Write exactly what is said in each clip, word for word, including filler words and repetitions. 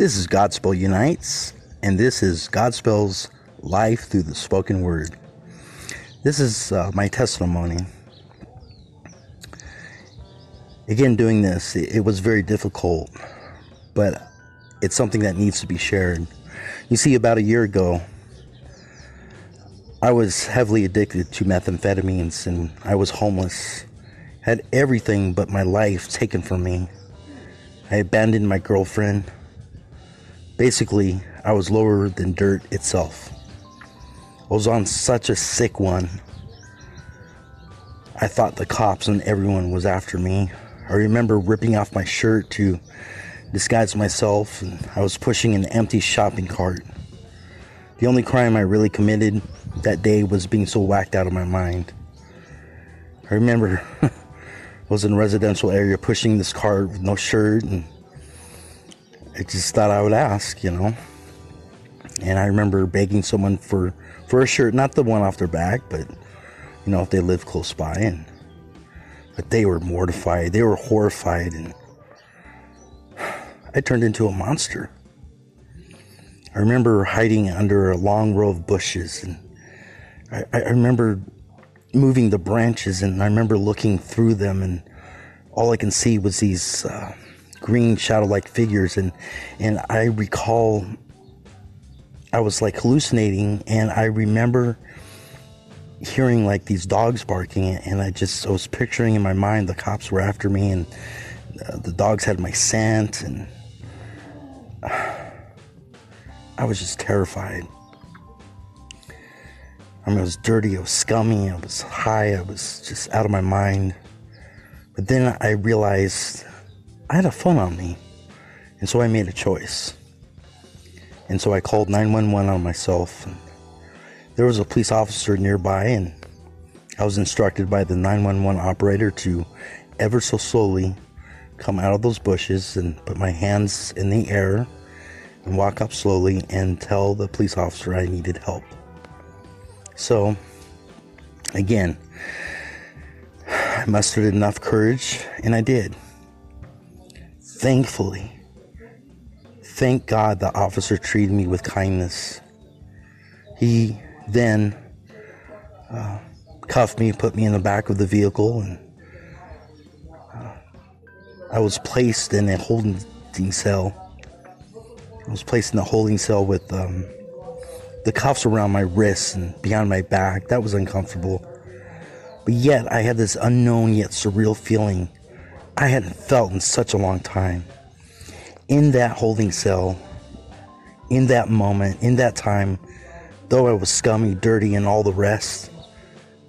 This is Godspell Unites, and this is Godspell's Life Through the Spoken Word. This is uh, my testimony. Again, doing this, it, it was very difficult, but it's something that needs to be shared. You see, about a year ago, I was heavily addicted to methamphetamines, and I was homeless, had everything but my life taken from me. I abandoned my girlfriend. Basically, I was lower than dirt itself. I was on such a sick one. I thought the cops and everyone was after me. I remember ripping off my shirt to disguise myself, and I was pushing an empty shopping cart. The only crime I really committed that day was being so whacked out of my mind. I remember I was in a residential area pushing this cart with no shirt, and I just thought I would ask, you know. And I remember begging someone for, for a shirt, not the one off their back, but, you know, if they lived close by. And but they were mortified, they were horrified, and I turned into a monster. I remember hiding under a long row of bushes, and I, I remember moving the branches, and I remember looking through them, and all I can see was these uh, green shadow-like figures, and and I recall I was like hallucinating, and I remember hearing like these dogs barking, and I just I was picturing in my mind the cops were after me, and uh, the dogs had my scent, and Uh, I was just terrified. I mean, I was dirty, I was scummy, I was high, I was just out of my mind. But then I realized I had a phone on me, and so I made a choice. And so I called nine one one on myself. And there was a police officer nearby, and I was instructed by the nine one one operator to ever so slowly come out of those bushes and put my hands in the air and walk up slowly and tell the police officer I needed help. So, again, I mustered enough courage, and I did. Thankfully, thank God the officer treated me with kindness. He then uh, cuffed me, put me in the back of the vehicle, and uh, I was placed in a holding cell. I was placed in a holding cell with um, the cuffs around my wrists and beyond my back. That was uncomfortable. But yet, I had this unknown yet surreal feeling I hadn't felt in such a long time. In that holding cell, in that moment, in that time, though I was scummy, dirty, and all the rest,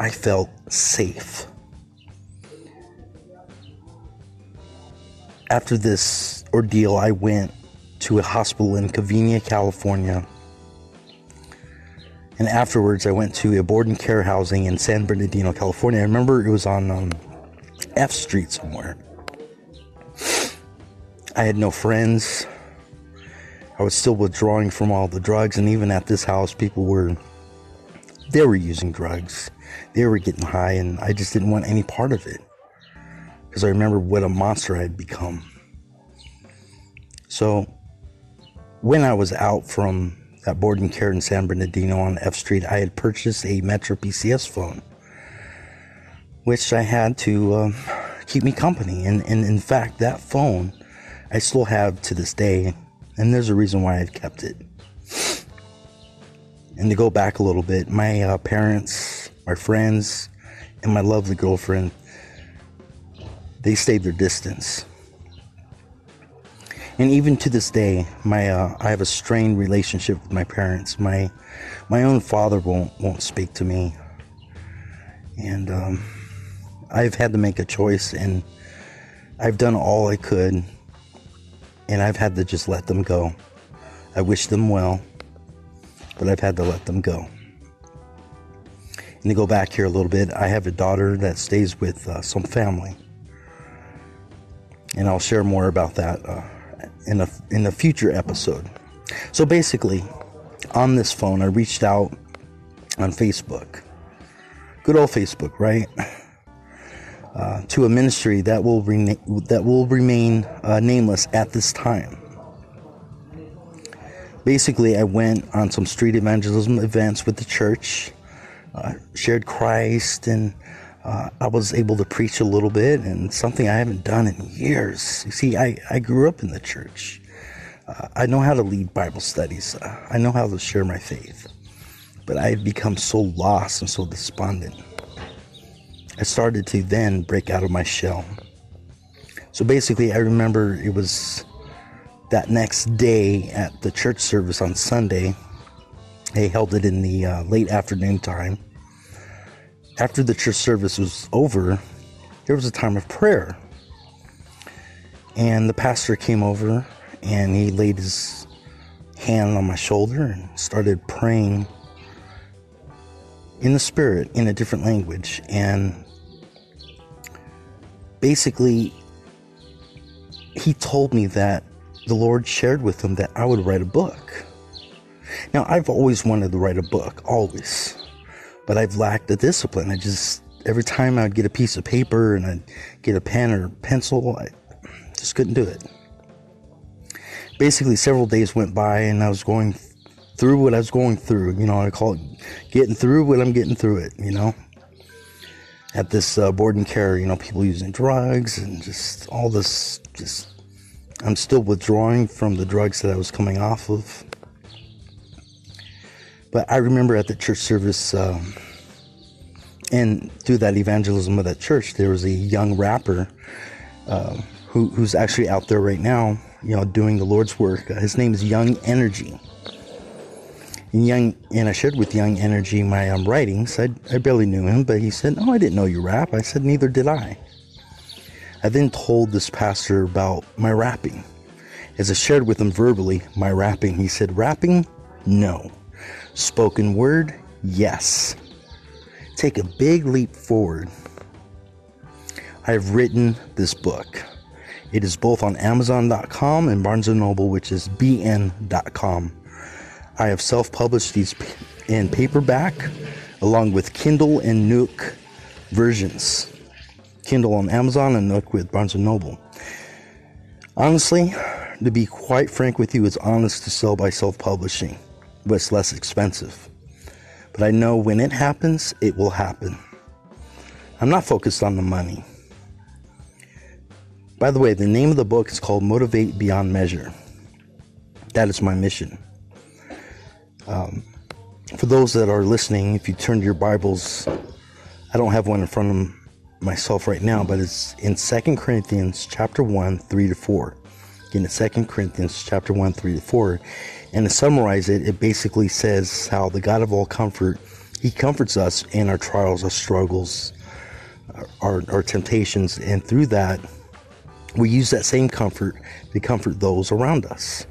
I felt safe. After this ordeal, I went to a hospital in Covina, California. And afterwards, I went to a board and care housing in San Bernardino, California. I remember it was on um, F Street somewhere. I had no friends. I was still withdrawing from all the drugs. And even at this house, people were, they were using drugs. They were getting high, and I just didn't want any part of it. Because I remember what a monster I had become. So, when I was out from that board and care in San Bernardino on F Street, I had purchased a Metro P C S phone, which I had to um, keep me company. And, and in fact, that phone I still have to this day, and there's a reason why I've kept it. And to go back a little bit, my uh, parents, my friends, and my lovely girlfriend, they stayed their distance. And even to this day, my uh, I have a strained relationship with my parents. My my own father won't won't speak to me, and um, I've had to make a choice. And I've done all I could, and I've had to just let them go. I wish them well, but I've had to let them go. And to go back here a little bit, I have a daughter that stays with uh, some family, and I'll share more about that Uh, in a in a future episode. So basically, on this phone, I reached out on Facebook, good old Facebook, right, uh, to a ministry that will re- that will remain uh, nameless at this time. basically, I went on some street evangelism events with the church, uh, shared Christ, and uh, I was able to preach a little bit, and something I haven't done in years. You see, I, I grew up in the church. Uh, I know how to lead Bible studies. Uh, I know how to share my faith. But I've become so lost and so despondent. I started to then break out of my shell. So basically, I remember it was that next day at the church service on Sunday. They held it in the uh, late afternoon time. After the church service was over, there was a time of prayer. And the pastor came over and he laid his hand on my shoulder and started praying in the spirit, in a different language. And basically, he told me that the Lord shared with him that I would write a book. Now, I've always wanted to write a book, always, but I've lacked the discipline. I just, every time I'd get a piece of paper and I'd get a pen or pencil, I just couldn't do it. Basically, several days went by and I was going through what I was going through. You know, I call it getting through what I'm getting through it, you know. At this uh, board and care, you know, people using drugs and just all this, just, I'm still withdrawing from the drugs that I was coming off of. But I remember at the church service, um, and through that evangelism of that church, there was a young rapper uh, who, who's actually out there right now, you know, doing the Lord's work. Uh, his name is Young Energy. And young, and I shared with Young Energy my um, writings. I, I barely knew him, but he said, "No, I didn't know you rap." I said, "Neither did I." I then told this pastor about my rapping. As I shared with him verbally, my rapping, he said, "Rapping? No. Spoken word? Yes. Take a big leap forward." I've written this book. It is both on Amazon dot com and Barnes and Noble, which is B N dot com. I have self-published these in paperback, along with Kindle and Nook versions. Kindle on Amazon and Nook with Barnes and Noble. Honestly, to be quite frank with you, it's honest to sell by self-publishing, but it's less expensive. But I know when it happens, it will happen. I'm not focused on the money. By the way, the name of the book is called Motivate Beyond Measure. That is my mission. Um, for those that are listening, if you turn to your Bibles, I don't have one in front of myself right now, but it's in Second Corinthians chapter one, three to four. Again, it's Second Corinthians chapter one, three to four. And to summarize it, it basically says how the God of all comfort, he comforts us in our trials, our struggles, our, our temptations. And through that, we use that same comfort to comfort those around us.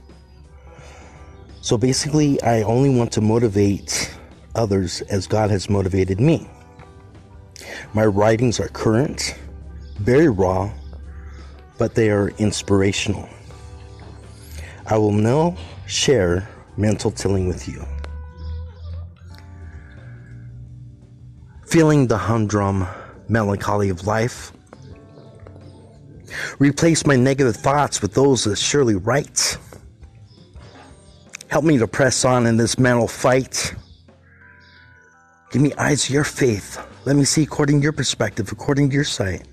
So basically, I only want to motivate others as God has motivated me. My writings are current, very raw, but they are inspirational. I will now share mental tilling with you. Feeling the humdrum melancholy of life. Replace my negative thoughts with those that are surely right. Help me to press on in this mental fight. Give me eyes of your faith. Let me see according to your perspective, according to your sight.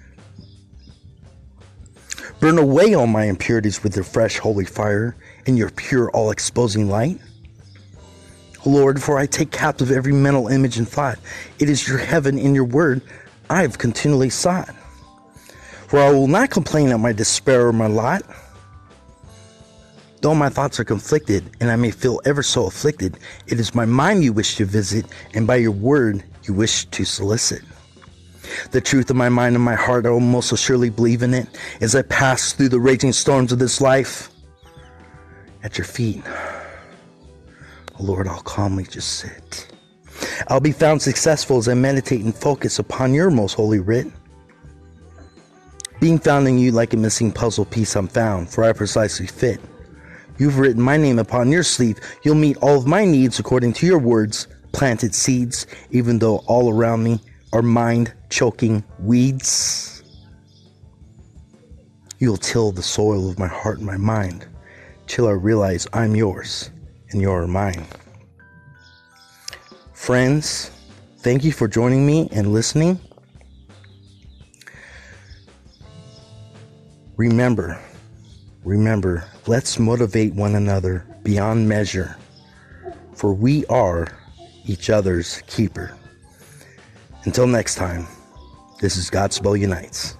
Burn away all my impurities with your fresh holy fire and your pure all-exposing light. Lord, for I take captive every mental image and thought. It is your heaven and your word I have continually sought. For I will not complain at my despair or my lot. Though my thoughts are conflicted, and I may feel ever so afflicted, it is my mind you wish to visit, and by your word you wish to solicit. The truth of my mind and my heart, I will most assuredly believe in it, as I pass through the raging storms of this life. At your feet, oh Lord, I'll calmly just sit. I'll be found successful as I meditate and focus upon your most holy writ. Being found in you like a missing puzzle piece I'm found, for I precisely fit. You've written my name upon your sleeve. You'll meet all of my needs according to your words, planted seeds, even though all around me are mind-choking weeds. You'll till the soil of my heart and my mind till I realize I'm yours in your mind. Friends, thank you for joining me and listening. Remember, remember, let's motivate one another beyond measure, for we are each other's keeper. Until next time, this is Godspell Unites.